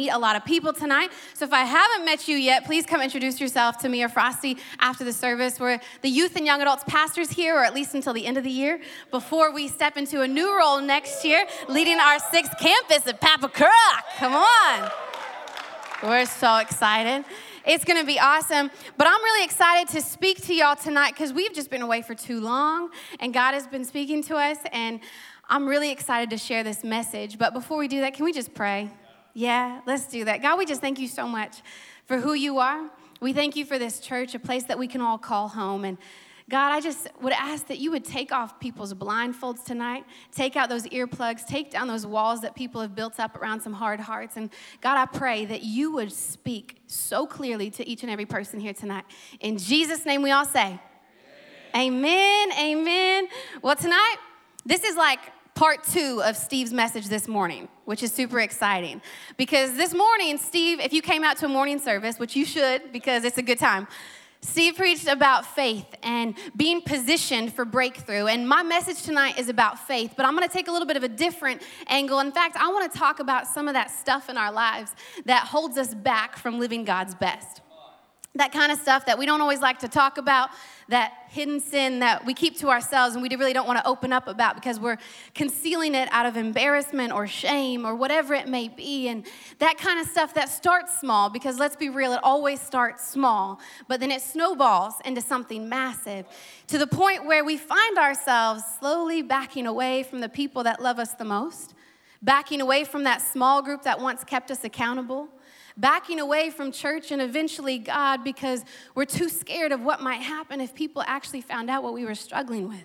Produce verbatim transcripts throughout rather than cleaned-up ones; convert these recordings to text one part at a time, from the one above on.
Meet a lot of people tonight. So if I haven't met you yet, please come introduce yourself to me or Frosty after the service. We're the youth and young adults pastors here, or at least until the end of the year, before we step into a new role next year, leading our sixth campus at Papakura. Come on. We're so excited. It's going to be awesome, but I'm really excited to speak to y'all tonight because we've just been away for too long, and God has been speaking to us, and I'm really excited to share this message. But before we do that, can we just pray? Yeah, let's do that. God, we just thank you so much for who you are. We thank you for this church, a place that we can all call home. And God, I just would ask that you would take off people's blindfolds tonight, take out those earplugs, take down those walls that people have built up around some hard hearts. And God, I pray that you would speak so clearly to each and every person here tonight. In Jesus' name we all say, amen, amen. amen. Well, tonight, this is like part two of Steve's message this morning, which is super exciting. Because this morning, Steve, if you came out to a morning service, which you should because it's a good time, Steve preached about faith and being positioned for breakthrough. And my message tonight is about faith, but I'm going to take a little bit of a different angle. In fact, I want to talk about some of that stuff in our lives that holds us back from living God's best. That kind of stuff that we don't always like to talk about, that hidden sin that we keep to ourselves and we really don't want to open up about because we're concealing it out of embarrassment or shame or whatever it may be. And that kind of stuff that starts small, because let's be real, it always starts small, but then it snowballs into something massive to the point where we find ourselves slowly backing away from the people that love us the most, backing away from that small group that once kept us accountable, backing away from church and eventually God because we're too scared of what might happen if people actually found out what we were struggling with.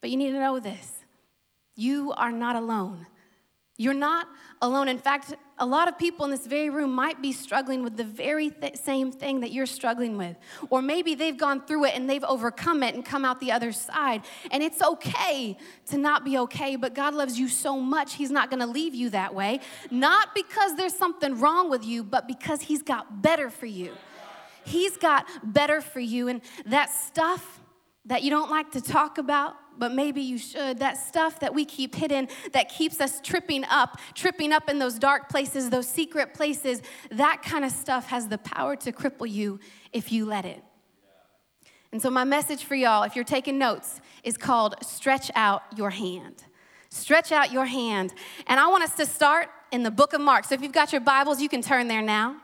But you need to know this. You are not alone. You're not alone. In fact, a lot of people in this very room might be struggling with the very th- same thing that you're struggling with. Or maybe they've gone through it and they've overcome it and come out the other side. And it's okay to not be okay, but God loves you so much, he's not going to leave you that way. Not because there's something wrong with you, but because he's got better for you. He's got better for you. And that stuff that you don't like to talk about, but maybe you should, that stuff that we keep hidden that keeps us tripping up, tripping up in those dark places, those secret places, that kind of stuff has the power to cripple you if you let it. Yeah. And so my message for y'all, if you're taking notes, is called Stretch Out Your Hand. Stretch out your hand. And I want us to start in the book of Mark. So if you've got your Bibles, you can turn there now.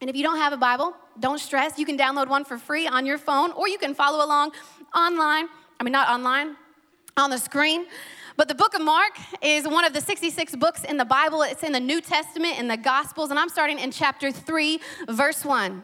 And if you don't have a Bible, don't stress. You can download one for free on your phone, or you can follow along online. I mean, not online, on the screen. But the book of Mark is one of the sixty-six books in the Bible. It's in the New Testament, in the Gospels, and I'm starting in chapter three, verse one.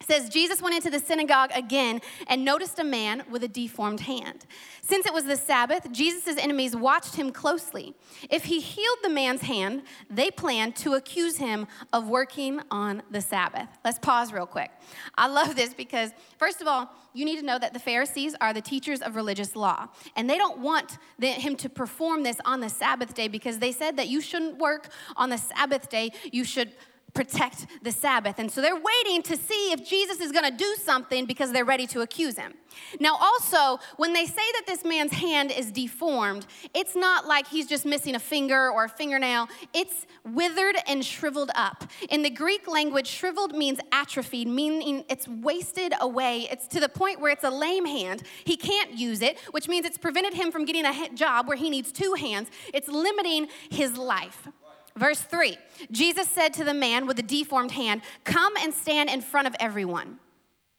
It says, Jesus went into the synagogue again and noticed a man with a deformed hand. Since it was the Sabbath, Jesus' enemies watched him closely. If he healed the man's hand, they planned to accuse him of working on the Sabbath. Let's pause real quick. I love this because, first of all, you need to know that the Pharisees are the teachers of religious law, and they don't want the, him to perform this on the Sabbath day because they said that you shouldn't work on the Sabbath day. You should protect the Sabbath. And so they're waiting to see if Jesus is going to do something because they're ready to accuse him. Now also, when they say that this man's hand is deformed, it's not like he's just missing a finger or a fingernail. It's withered and shriveled up. In the Greek language, shriveled means atrophied, meaning it's wasted away. It's to the point where it's a lame hand. He can't use it, which means it's prevented him from getting a job where he needs two hands. It's limiting his life. Verse three, Jesus said to the man with the deformed hand, come and stand in front of everyone.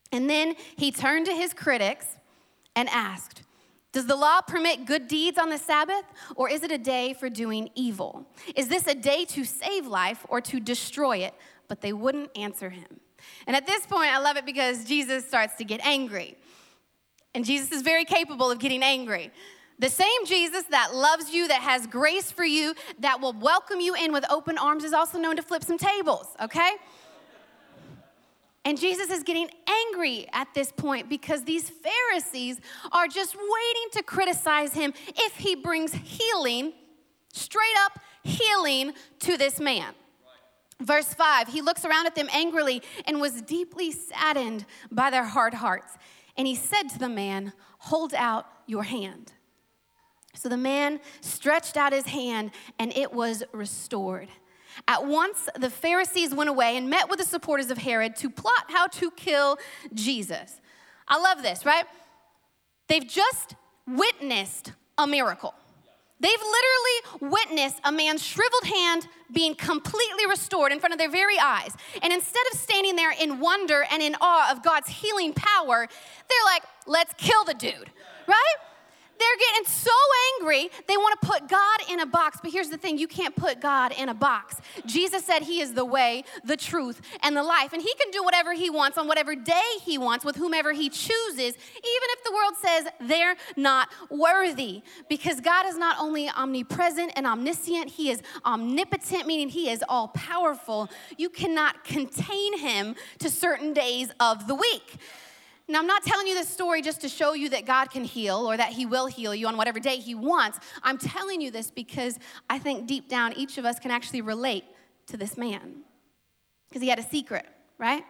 And then he turned to his critics and asked, does the law permit good deeds on the Sabbath, or is it a day for doing evil? Is this a day to save life or to destroy it? But they wouldn't answer him. And at this point, I love it because Jesus starts to get angry. And Jesus is very capable of getting angry. The same Jesus that loves you, that has grace for you, that will welcome you in with open arms is also known to flip some tables, okay? And Jesus is getting angry at this point because these Pharisees are just waiting to criticize him if he brings healing, straight up healing, to this man. Verse five, he looks around at them angrily and was deeply saddened by their hard hearts. And he said to the man, hold out your hand. So the man stretched out his hand, and it was restored. At once, the Pharisees went away and met with the supporters of Herod to plot how to kill Jesus. I love this, right? They've just witnessed a miracle. They've literally witnessed a man's shriveled hand being completely restored in front of their very eyes. And instead of standing there in wonder and in awe of God's healing power, they're like, let's kill the dude, right? They're getting so angry, they want to put God in a box. But here's the thing, you can't put God in a box. Jesus said he is the way, the truth, and the life. And he can do whatever he wants on whatever day he wants with whomever he chooses, even if the world says they're not worthy. Because God is not only omnipresent and omniscient, he is omnipotent, meaning he is all-powerful. You cannot contain him to certain days of the week. Now, I'm not telling you this story just to show you that God can heal or that he will heal you on whatever day he wants. I'm telling you this because I think deep down each of us can actually relate to this man because he had a secret, right?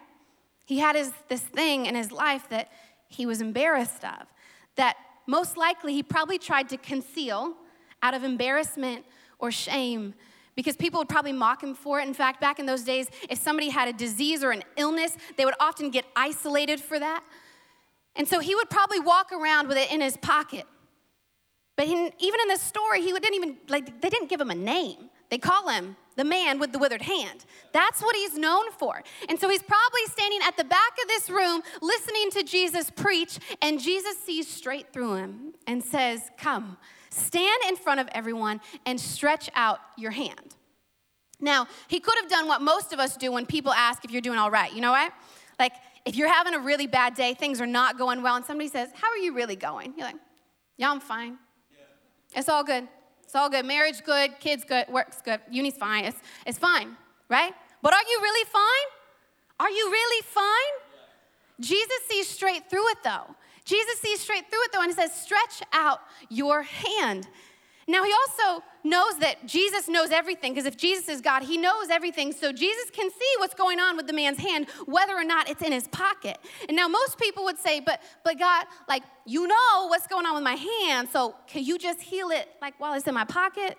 He had his, this thing in his life that he was embarrassed of, that most likely he probably tried to conceal out of embarrassment or shame, because people would probably mock him for it. In fact, back in those days, if somebody had a disease or an illness, they would often get isolated for that. And so he would probably walk around with it in his pocket. But he, even in this story, he didn't even, like, they didn't give him a name. They call him the man with the withered hand. That's what he's known for. And so he's probably standing at the back of this room, listening to Jesus preach, and Jesus sees straight through him and says, come, stand in front of everyone and stretch out your hand. Now, he could have done what most of us do when people ask if you're doing all right, you know what? Like, if you're having a really bad day, things are not going well, and somebody says, how are you really going? You're like, yeah, I'm fine. Yeah. It's all good. It's all good. Marriage, good. Kids, good. Work's good. Uni's fine. It's, it's fine, right? But are you really fine? Are you really fine? Yeah. Jesus sees straight through it, though. Jesus sees straight through it, though, and he says, stretch out your hand. Now, he also knows that Jesus knows everything, because if Jesus is God, he knows everything. So Jesus can see what's going on with the man's hand, whether or not it's in his pocket. And now most people would say, but but God, like, you know what's going on with my hand, so can you just heal it, like, while it's in my pocket?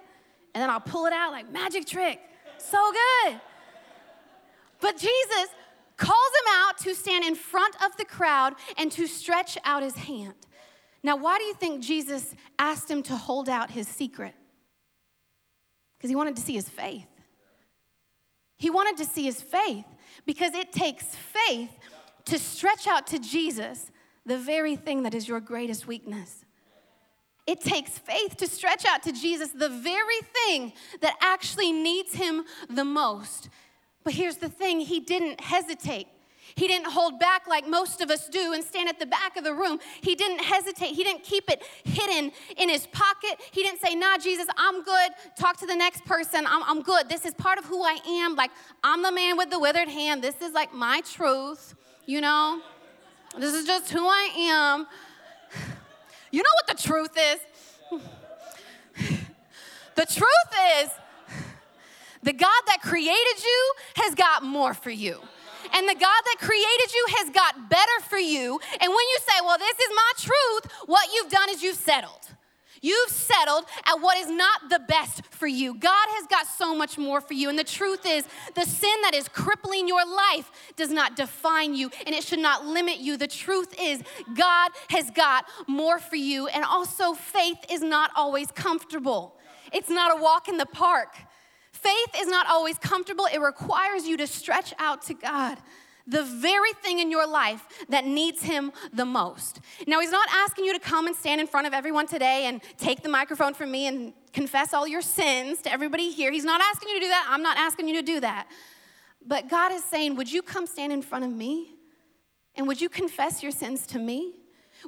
And then I'll pull it out, like, magic trick. So good. But Jesus calls him out to stand in front of the crowd and to stretch out his hand. Now, why do you think Jesus asked him to hold out his secret? Because he wanted to see his faith. He wanted to see his faith because it takes faith to stretch out to Jesus the very thing that is your greatest weakness. It takes faith to stretch out to Jesus the very thing that actually needs him the most. But here's the thing, he didn't hesitate. He didn't hold back like most of us do and stand at the back of the room. He didn't hesitate. He didn't keep it hidden in his pocket. He didn't say, nah, Jesus, I'm good. Talk to the next person. I'm, I'm good. This is part of who I am. Like, I'm the man with the withered hand. This is like my truth, you know. This is just who I am. You know what the truth is? The truth is, the God that created you has got more for you. And the God that created you has got better for you. And when you say, well, this is my truth, what you've done is you've settled. You've settled at what is not the best for you. God has got so much more for you. And the truth is, the sin that is crippling your life does not define you, and it should not limit you. The truth is, God has got more for you. And also, faith is not always comfortable. It's not a walk in the park. Faith is not always comfortable. It requires you to stretch out to God the very thing in your life that needs him the most. Now, he's not asking you to come and stand in front of everyone today and take the microphone from me and confess all your sins to everybody here. He's not asking you to do that. I'm not asking you to do that. But God is saying, would you come stand in front of me? And would you confess your sins to me?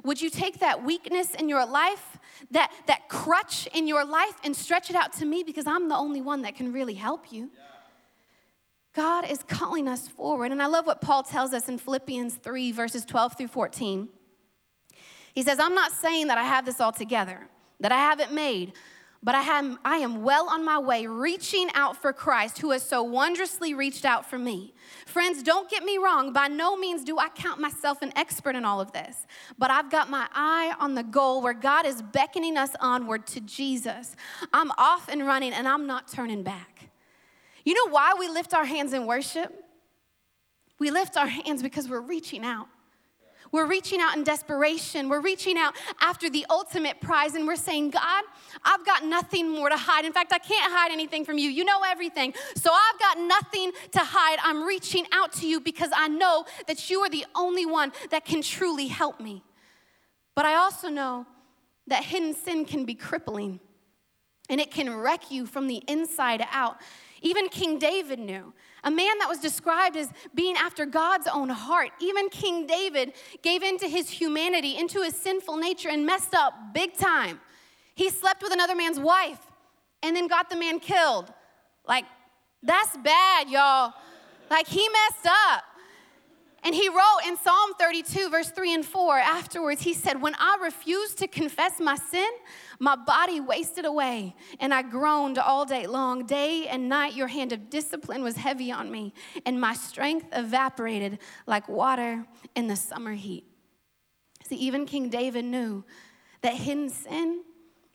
Would you take that weakness in your life, that, that crutch in your life, and stretch it out to me, because I'm the only one that can really help you. Yeah. God is calling us forward. And I love what Paul tells us in Philippians three, verses twelve through fourteen. He says, I'm not saying that I have this all together, that I have it made, But I am, I am well on my way, reaching out for Christ, who has so wondrously reached out for me. Friends, don't get me wrong. By no means do I count myself an expert in all of this. But I've got my eye on the goal where God is beckoning us onward to Jesus. I'm off and running, and I'm not turning back. You know why we lift our hands in worship? We lift our hands because we're reaching out. We're reaching out in desperation. We're reaching out after the ultimate prize, and we're saying, God, I've got nothing more to hide. In fact, I can't hide anything from you. You know everything. So I've got nothing to hide. I'm reaching out to you because I know that you are the only one that can truly help me. But I also know that hidden sin can be crippling, and it can wreck you from the inside out. Even King David knew. A man that was described as being after God's own heart. Even King David gave into his humanity, into his sinful nature, and messed up big time. He slept with another man's wife and then got the man killed. Like, that's bad, y'all. Like, he messed up. And he wrote in Psalm thirty-two, verse three and four, afterwards, he said, when I refused to confess my sin, my body wasted away, and I groaned all day long. Day and night, your hand of discipline was heavy on me, and my strength evaporated like water in the summer heat. See, even King David knew that hidden sin,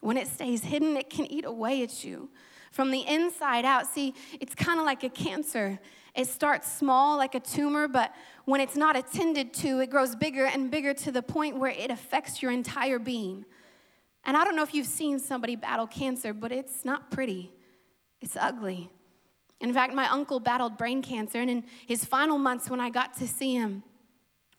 when it stays hidden, it can eat away at you from the inside out. See, it's kind of like a cancer. It starts small like a tumor, but when it's not attended to, it grows bigger and bigger to the point where it affects your entire being. And I don't know if you've seen somebody battle cancer, but it's not pretty. It's ugly. In fact, my uncle battled brain cancer, and in his final months when I got to see him,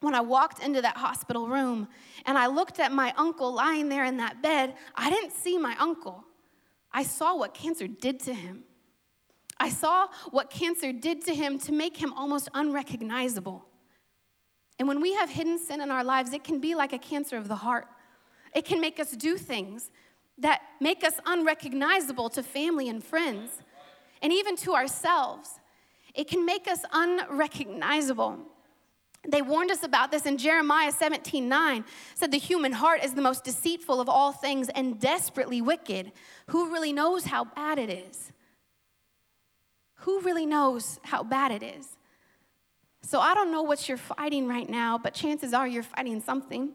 when I walked into that hospital room and I looked at my uncle lying there in that bed, I didn't see my uncle. I saw what cancer did to him. I saw what cancer did to him to make him almost unrecognizable. And when we have hidden sin in our lives, it can be like a cancer of the heart. It can make us do things that make us unrecognizable to family and friends, and even to ourselves. It can make us unrecognizable. They warned us about this in Jeremiah seventeen nine. Said the human heart is the most deceitful of all things and desperately wicked. Who really knows how bad it is? Who really knows how bad it is? So I don't know what you're fighting right now, but chances are you're fighting something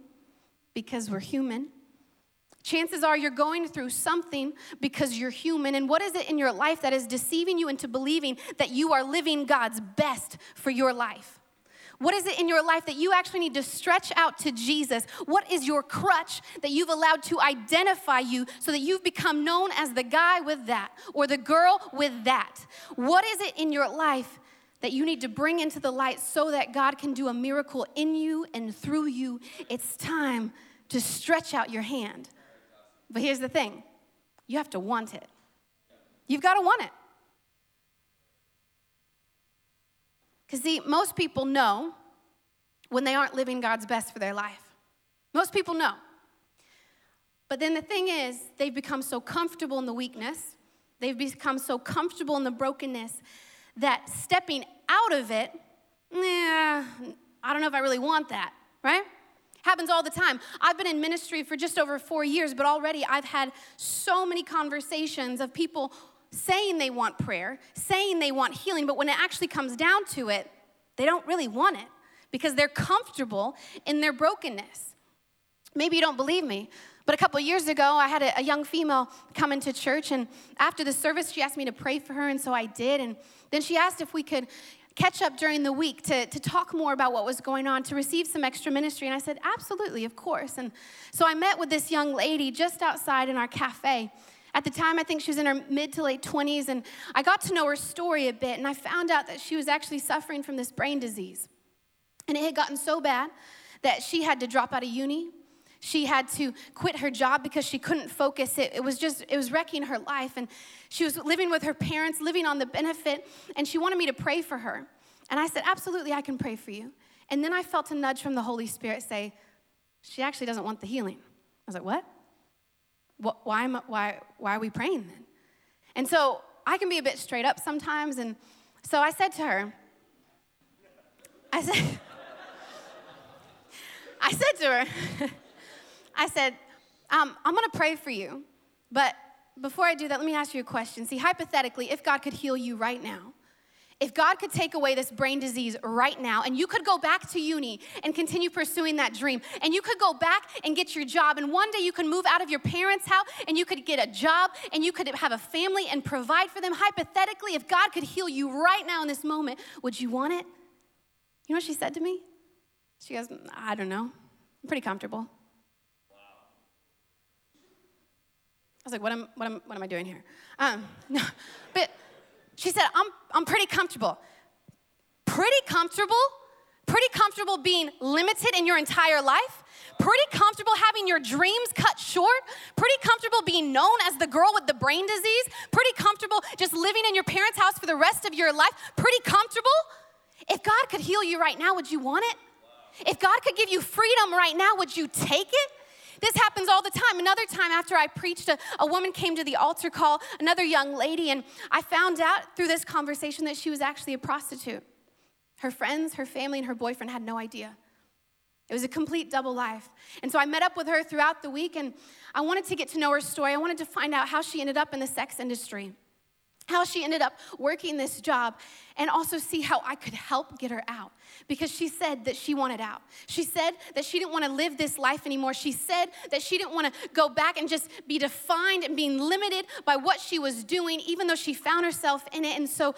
because we're human. Chances are you're going through something because you're human. And what is it in your life that is deceiving you into believing that you are living God's best for your life? What is it in your life that you actually need to stretch out to Jesus? What is your crutch that you've allowed to identify you so that you've become known as the guy with that or the girl with that? What is it in your life that you need to bring into the light so that God can do a miracle in you and through you? It's time to stretch out your hand. But here's the thing. You have to want it. You've got to want it. Because, see, most people know when they aren't living God's best for their life. Most people know. But then the thing is, they've become so comfortable in the weakness, they've become so comfortable in the brokenness that stepping out of it, nah, I don't know if I really want that, right? Happens all the time. I've been in ministry for just over four years, but already I've had so many conversations of people saying they want prayer, saying they want healing, but when it actually comes down to it, they don't really want it because they're comfortable in their brokenness. Maybe you don't believe me, but a couple of years ago, I had a, a young female come into church, and after the service, she asked me to pray for her, and so I did, and then she asked if we could catch up during the week to, to talk more about what was going on, to receive some extra ministry, and I said, absolutely, of course, and so I met with this young lady just outside in our cafe. At the time, I think she was in her mid to late twenties, and I got to know her story a bit, and I found out that she was actually suffering from this brain disease. And it had gotten so bad that she had to drop out of uni. She had to quit her job because she couldn't focus. It, it was just, it was wrecking her life, and she was living with her parents, living on the benefit, and she wanted me to pray for her. And I said, absolutely, I can pray for you. And then I felt a nudge from the Holy Spirit say, she actually doesn't want the healing. I was like, what? Why, am I, why, why are we praying then? And so I can be a bit straight up sometimes. And so I said to her, I said, I said to her, I said, um, I'm going to pray for you, but before I do that, let me ask you a question. See, hypothetically, if God could heal you right now, if God could take away this brain disease right now, and you could go back to uni and continue pursuing that dream, and you could go back and get your job, and one day you could move out of your parents' house, and you could get a job, and you could have a family and provide for them. Hypothetically, if God could heal you right now in this moment, would you want it? You know what she said to me? She goes, I don't know. I'm pretty comfortable. I was like, what am, what am, what am I doing here? Um, no, but she said, I'm, I'm pretty comfortable. Pretty comfortable? Pretty comfortable being limited in your entire life? Pretty comfortable having your dreams cut short? Pretty comfortable being known as the girl with the brain disease? Pretty comfortable just living in your parents' house for the rest of your life? Pretty comfortable? If God could heal you right now, would you want it? If God could give you freedom right now, would you take it? This happens all the time. Another time after I preached, a, a woman came to the altar call, another young lady, and I found out through this conversation that she was actually a prostitute. Her friends, her family, and her boyfriend had no idea. It was a complete double life. And so I met up with her throughout the week, and I wanted to get to know her story. I wanted to find out how she ended up in the sex industry, how she ended up working this job, and also see how I could help get her out, because she said that she wanted out. She said that she didn't want to live this life anymore. She said that she didn't want to go back and just be defined and being limited by what she was doing, even though she found herself in it. And so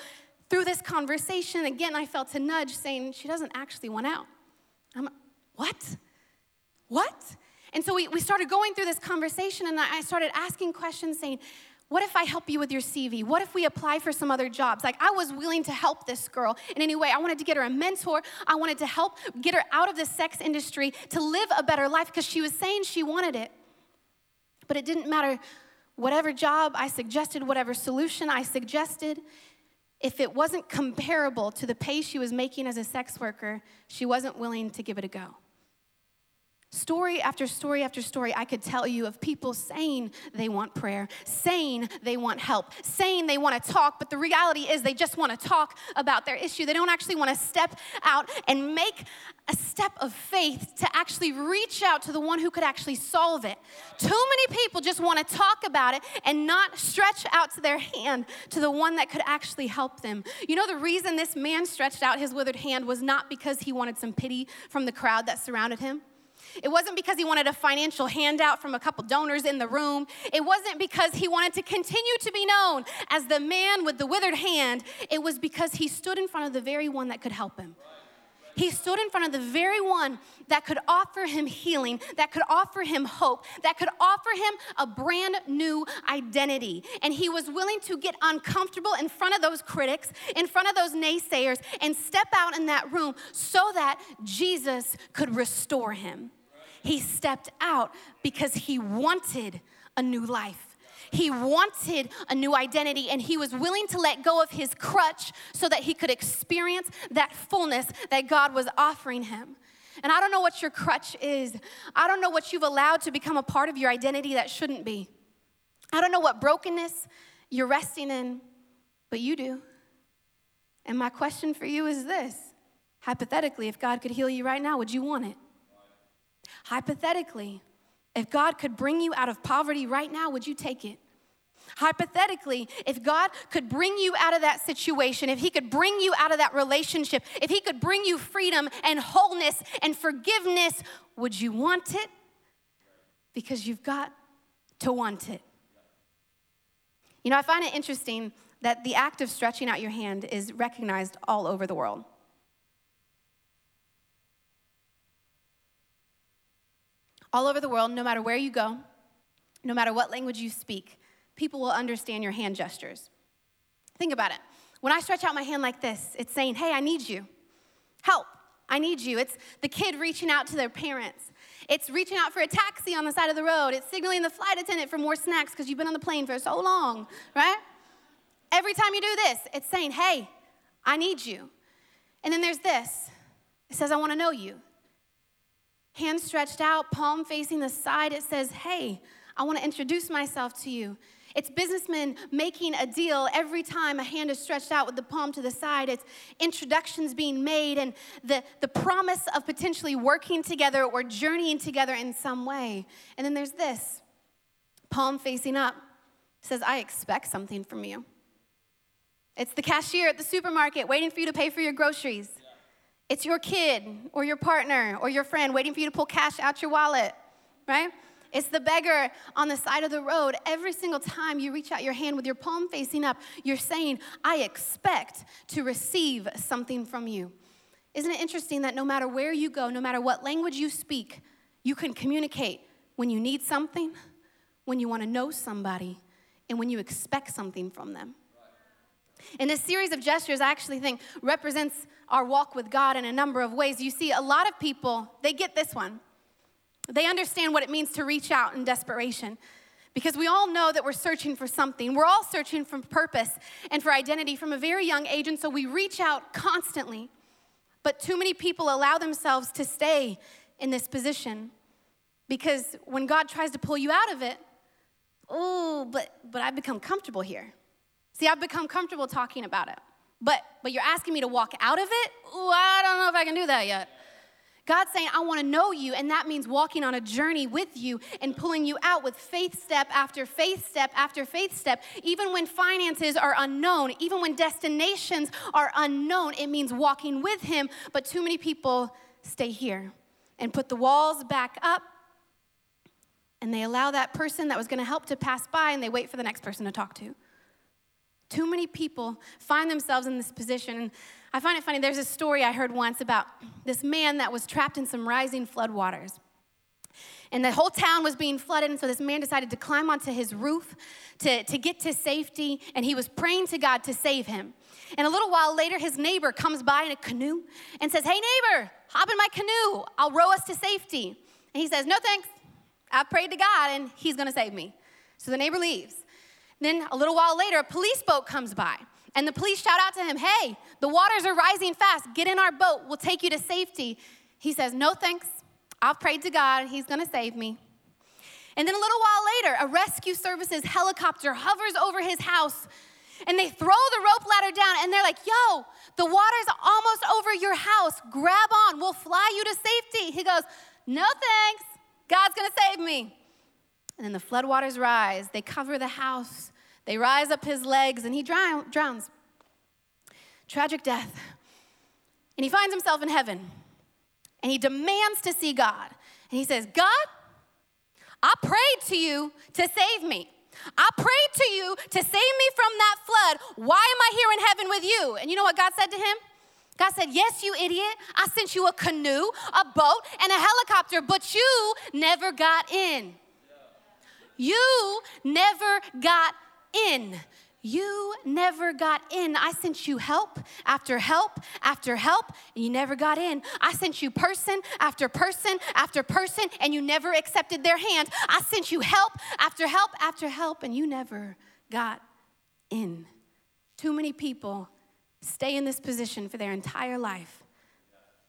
through this conversation, again, I felt a nudge saying she doesn't actually want out. I'm like, what? What? And so we, we started going through this conversation, and I started asking questions saying, what if I help you with your C V? What if we apply for some other jobs? Like, I was willing to help this girl in any way. I wanted to get her a mentor. I wanted to help get her out of the sex industry to live a better life, because she was saying she wanted it. But it didn't matter whatever job I suggested, whatever solution I suggested, if it wasn't comparable to the pay she was making as a sex worker, she wasn't willing to give it a go. Story after story after story, I could tell you of people saying they want prayer, saying they want help, saying they want to talk, but the reality is they just want to talk about their issue. They don't actually want to step out and make a step of faith to actually reach out to the one who could actually solve it. Too many people just want to talk about it and not stretch out to their hand to the one that could actually help them. You know, the reason this man stretched out his withered hand was not because he wanted some pity from the crowd that surrounded him. It wasn't because he wanted a financial handout from a couple donors in the room. It wasn't because he wanted to continue to be known as the man with the withered hand. It was because he stood in front of the very one that could help him. He stood in front of the very one that could offer him healing, that could offer him hope, that could offer him a brand new identity. And he was willing to get uncomfortable in front of those critics, in front of those naysayers, and step out in that room so that Jesus could restore him. He stepped out because he wanted a new life. He wanted a new identity, and he was willing to let go of his crutch so that he could experience that fullness that God was offering him. And I don't know what your crutch is. I don't know what you've allowed to become a part of your identity that shouldn't be. I don't know what brokenness you're resting in, but you do. And my question for you is this. Hypothetically, if God could heal you right now, would you want it? Hypothetically, if God could bring you out of poverty right now, would you take it? Hypothetically, if God could bring you out of that situation, if he could bring you out of that relationship, if he could bring you freedom and wholeness and forgiveness, would you want it? Because you've got to want it. You know, I find it interesting that the act of stretching out your hand is recognized all over the world. All over the world, no matter where you go, no matter what language you speak, people will understand your hand gestures. Think about it. When I stretch out my hand like this, it's saying, hey, I need you. Help, I need you. It's the kid reaching out to their parents. It's reaching out for a taxi on the side of the road. It's signaling the flight attendant for more snacks because you've been on the plane for so long, right? Every time you do this, it's saying, hey, I need you. And then there's this. It says, I want to know you. Hand stretched out, palm facing the side. It says, hey, I want to introduce myself to you. It's businessmen making a deal every time a hand is stretched out with the palm to the side. It's introductions being made and the, the promise of potentially working together or journeying together in some way. And then there's this, palm facing up. He says, I expect something from you. It's the cashier at the supermarket waiting for you to pay for your groceries. Yeah. It's your kid or your partner or your friend waiting for you to pull cash out your wallet, right? It's the beggar on the side of the road. Every single time you reach out your hand with your palm facing up, you're saying, I expect to receive something from you. Isn't it interesting that no matter where you go, no matter what language you speak, you can communicate when you need something, when you want to know somebody, and when you expect something from them. And this series of gestures, I actually think, represents our walk with God in a number of ways. You see, a lot of people, they get this one. They understand what it means to reach out in desperation, because we all know that we're searching for something. We're all searching for purpose and for identity from a very young age, and so we reach out constantly. But too many people allow themselves to stay in this position, because when God tries to pull you out of it, oh, but but I've become comfortable here. See, I've become comfortable talking about it, but but you're asking me to walk out of it? Ooh, I don't know if I can do that yet. God's saying, I want to know you, and that means walking on a journey with you and pulling you out with faith step after faith step after faith step. Even when finances are unknown, even when destinations are unknown, it means walking with him, but too many people stay here and put the walls back up, and they allow that person that was going to help to pass by, and they wait for the next person to talk to. Too many people find themselves in this position. And I find it funny, there's a story I heard once about this man that was trapped in some rising floodwaters. And the whole town was being flooded, and so this man decided to climb onto his roof to, to get to safety, and he was praying to God to save him. And a little while later, his neighbor comes by in a canoe and says, hey neighbor, hop in my canoe, I'll row us to safety. And he says, no thanks, I prayed to God and he's gonna save me. So the neighbor leaves. Then a little while later, a police boat comes by, and the police shout out to him, hey, the waters are rising fast. Get in our boat. We'll take you to safety. He says, no thanks. I've prayed to God. He's going to save me. And then a little while later, a rescue services helicopter hovers over his house, and they throw the rope ladder down, and they're like, yo, the water's almost over your house. Grab on. We'll fly you to safety. He goes, no thanks. God's going to save me. And then the floodwaters rise. They cover the house. They rise up his legs, and he drown, drowns. Tragic death. And he finds himself in heaven, and he demands to see God. And he says, God, I prayed to you to save me. I prayed to you to save me from that flood. Why am I here in heaven with you? And you know what God said to him? God said, yes, you idiot. I sent you a canoe, a boat, and a helicopter, but you never got in. You never got in. You never got in. I sent you help after help after help, and you never got in. I sent you person after person after person, and you never accepted their hand. I sent you help after help after help, and you never got in. Too many people stay in this position for their entire life,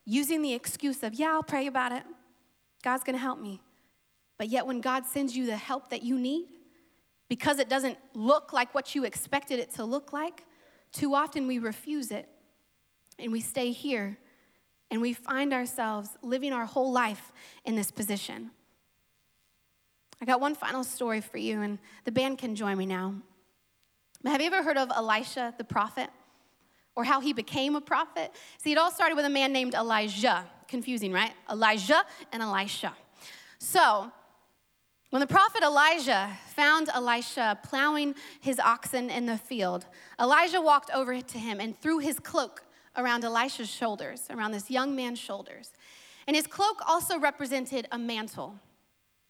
using the excuse of, yeah, I'll pray about it. God's going to help me. But yet when God sends you the help that you need, because it doesn't look like what you expected it to look like, too often we refuse it, and we stay here, and we find ourselves living our whole life in this position. I got one final story for you, and the band can join me now. Have you ever heard of Elisha the prophet, or how he became a prophet? See, it all started with a man named Elijah. Confusing, right? Elijah and Elisha. So, when the prophet Elijah found Elisha plowing his oxen in the field, Elijah walked over to him and threw his cloak around Elisha's shoulders, around this young man's shoulders. And his cloak also represented a mantle.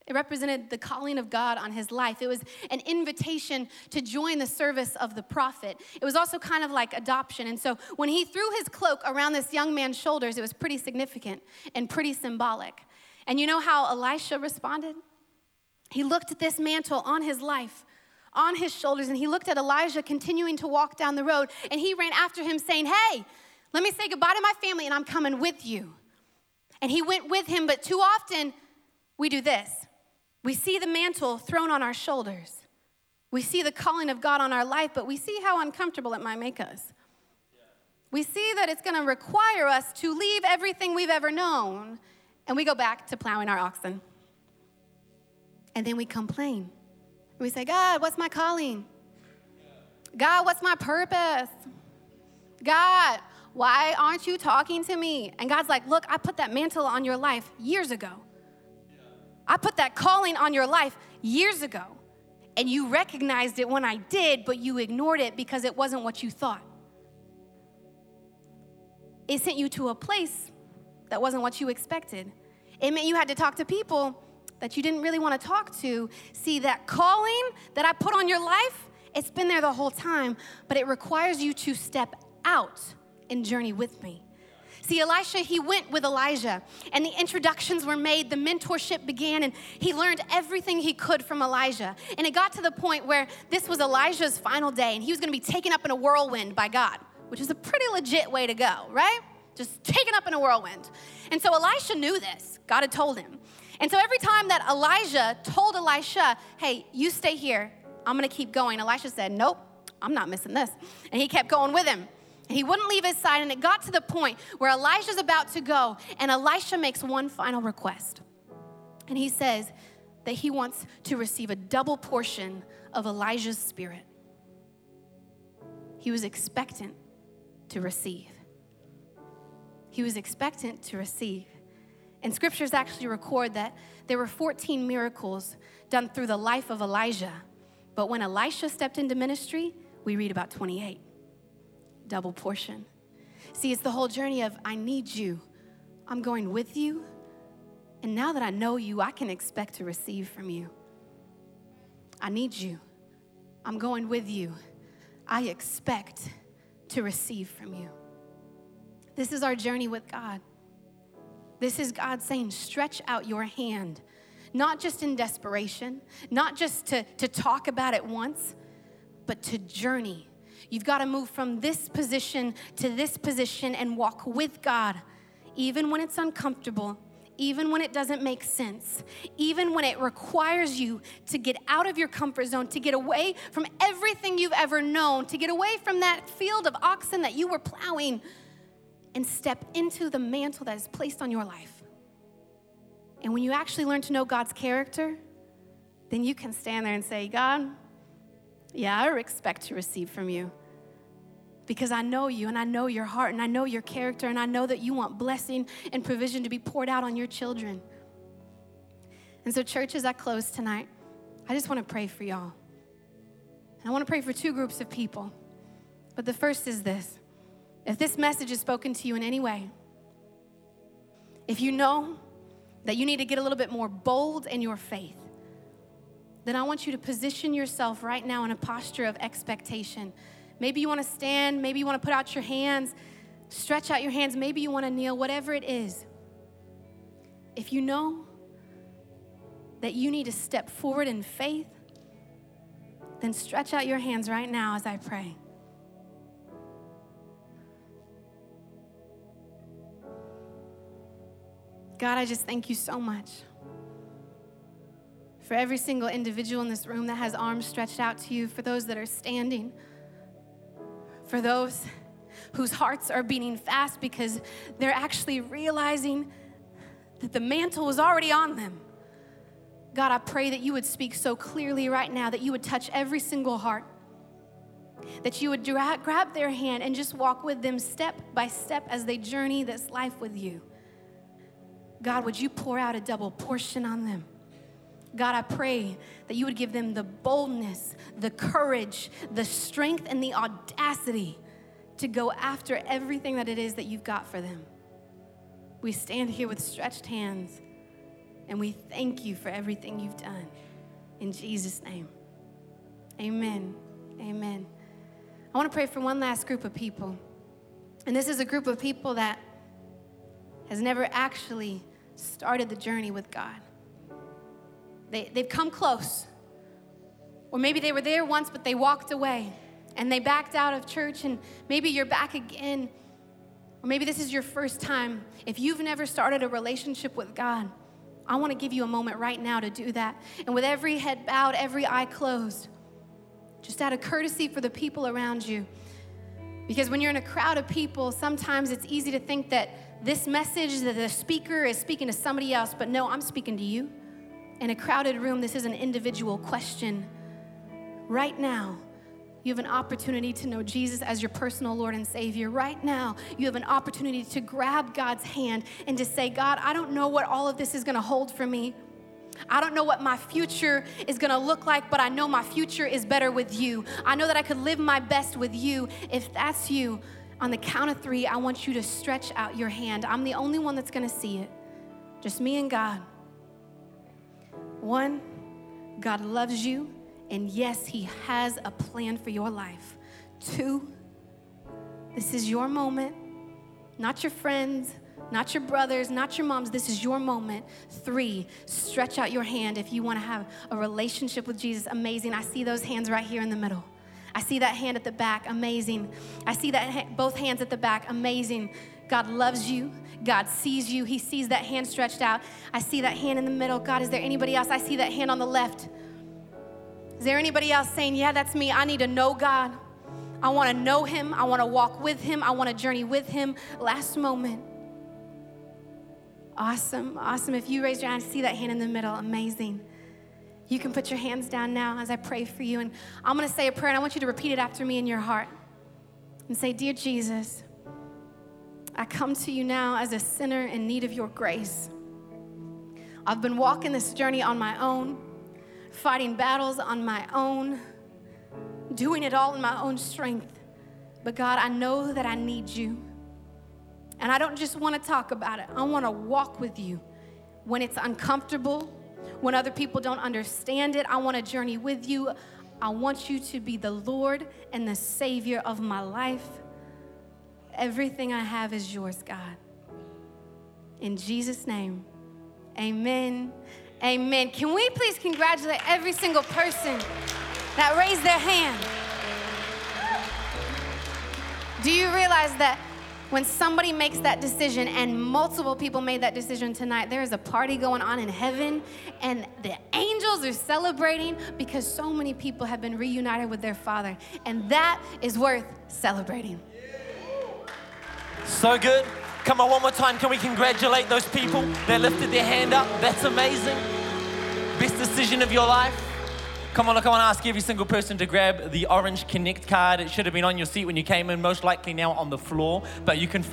It represented the calling of God on his life. It was an invitation to join the service of the prophet. It was also kind of like adoption. And so when he threw his cloak around this young man's shoulders, it was pretty significant and pretty symbolic. And you know how Elisha responded? He looked at this mantle on his life, on his shoulders, and he looked at Elijah continuing to walk down the road, and he ran after him saying, hey, let me say goodbye to my family, and I'm coming with you. And he went with him, but too often we do this. We see the mantle thrown on our shoulders. We see the calling of God on our life, but we see how uncomfortable it might make us. We see that it's going to require us to leave everything we've ever known, and we go back to plowing our oxen. And then we complain. We say, God, what's my calling? God, what's my purpose? God, why aren't you talking to me? And God's like, look, I put that mantle on your life years ago. I put that calling on your life years ago. And you recognized it when I did, but you ignored it because it wasn't what you thought. It sent you to a place that wasn't what you expected. It meant you had to talk to people that you didn't really want to talk to. See, that calling that I put on your life, it's been there the whole time, but it requires you to step out and journey with me. See, Elisha, he went with Elijah, and the introductions were made, the mentorship began, and he learned everything he could from Elijah. And it got to the point where this was Elijah's final day, and he was going to be taken up in a whirlwind by God, which is a pretty legit way to go, right? Just taken up in a whirlwind. And so Elisha knew this. God had told him. And so every time that Elijah told Elisha, hey, you stay here, I'm going to keep going, Elisha said, nope, I'm not missing this. And he kept going with him. And he wouldn't leave his side, and it got to the point where Elijah's about to go, and Elisha makes one final request. And he says that he wants to receive a double portion of Elijah's spirit. He was expectant to receive. He was expectant to receive. And scriptures actually record that there were fourteen miracles done through the life of Elijah. But when Elisha stepped into ministry, we read about twenty-eight. Double portion. See, it's the whole journey of I need you. I'm going with you. And now that I know you, I can expect to receive from you. I need you. I'm going with you. I expect to receive from you. This is our journey with God. This is God saying, stretch out your hand, not just in desperation, not just to, to talk about it once, but to journey. You've got to move from this position to this position and walk with God, even when it's uncomfortable, even when it doesn't make sense, even when it requires you to get out of your comfort zone, to get away from everything you've ever known, to get away from that field of oxen that you were plowing and step into the mantle that is placed on your life. And when you actually learn to know God's character, then you can stand there and say, God, yeah, I expect to receive from you because I know you and I know your heart and I know your character and I know that you want blessing and provision to be poured out on your children. And so, church, as I close tonight, I just want to pray for y'all. And I want to pray for two groups of people. But the first is this. If this message is spoken to you in any way, if you know that you need to get a little bit more bold in your faith, then I want you to position yourself right now in a posture of expectation. Maybe you want to stand. Maybe you want to put out your hands, stretch out your hands. Maybe you want to kneel, whatever it is. If you know that you need to step forward in faith, then stretch out your hands right now as I pray. God, I just thank you so much for every single individual in this room that has arms stretched out to you, for those that are standing, for those whose hearts are beating fast because they're actually realizing that the mantle was already on them. God, I pray that you would speak so clearly right now, that you would touch every single heart, that you would dra- grab their hand and just walk with them step by step as they journey this life with you. God, would you pour out a double portion on them? God, I pray that you would give them the boldness, the courage, the strength, and the audacity to go after everything that it is that you've got for them. We stand here with stretched hands, and we thank you for everything you've done. In Jesus' name, amen, amen. I want to pray for one last group of people. And this is a group of people that has never actually started the journey with God. They, they've come close. Or maybe they were there once, but they walked away and they backed out of church, and maybe you're back again. Or maybe this is your first time. If you've never started a relationship with God, I want to give you a moment right now to do that. And with every head bowed, every eye closed, just out of courtesy for the people around you. Because when you're in a crowd of people, sometimes it's easy to think that this message, that the speaker is speaking to somebody else, but no, I'm speaking to you. In a crowded room, this is an individual question Right now, you have an opportunity to know Jesus as your personal Lord and Savior. Right now, you have an opportunity to grab God's hand and to say, God, I don't know what all of this is going to hold for me. I don't know what my future is going to look like, but I know my future is better with you. I know that I could live my best with you. If that's you, on the count of three, I want you to stretch out your hand. I'm the only one that's going to see it. Just me and God. One, God loves you, and yes, he has a plan for your life. Two, this is your moment, not your friends, not your brothers, not your moms. This is your moment. Three, stretch out your hand if you want to have a relationship with Jesus. Amazing. I see those hands right here in the middle. I see that hand at the back. Amazing. I see that ha- both hands at the back. Amazing. God loves you. God sees you. He sees that hand stretched out. I see that hand in the middle. God, is there anybody else? I see that hand on the left. Is there anybody else saying, yeah, that's me. I need to know God. I want to know him. I want to walk with him. I want to journey with him. Last moment. Awesome. Awesome. If you raise your hand, see that hand in the middle. Amazing. You can put your hands down now as I pray for you. And I'm going to say a prayer, and I want you to repeat it after me in your heart and say, Dear Jesus, I come to you now as a sinner in need of your grace. I've been walking this journey on my own, fighting battles on my own, doing it all in my own strength. But God, I know that I need you. And I don't just want to talk about it. I want to walk with you when it's uncomfortable, when other people don't understand it. I want to journey with you. I want you to be the Lord and the Savior of my life. Everything I have is yours, God. In Jesus' name, amen. Amen. Can we please congratulate every single person that raised their hand? Do you realize that when somebody makes that decision, and multiple people made that decision tonight, there is a party going on in heaven, and the angels are celebrating because so many people have been reunited with their Father, and that is worth celebrating. So good. Come on, one more time. Can we congratulate those people that lifted their hand up? That's amazing. Best decision of your life. Come on, look, I want to ask every single person to grab the Orange Connect card. It should have been on your seat when you came in, most likely now on the floor, but you can find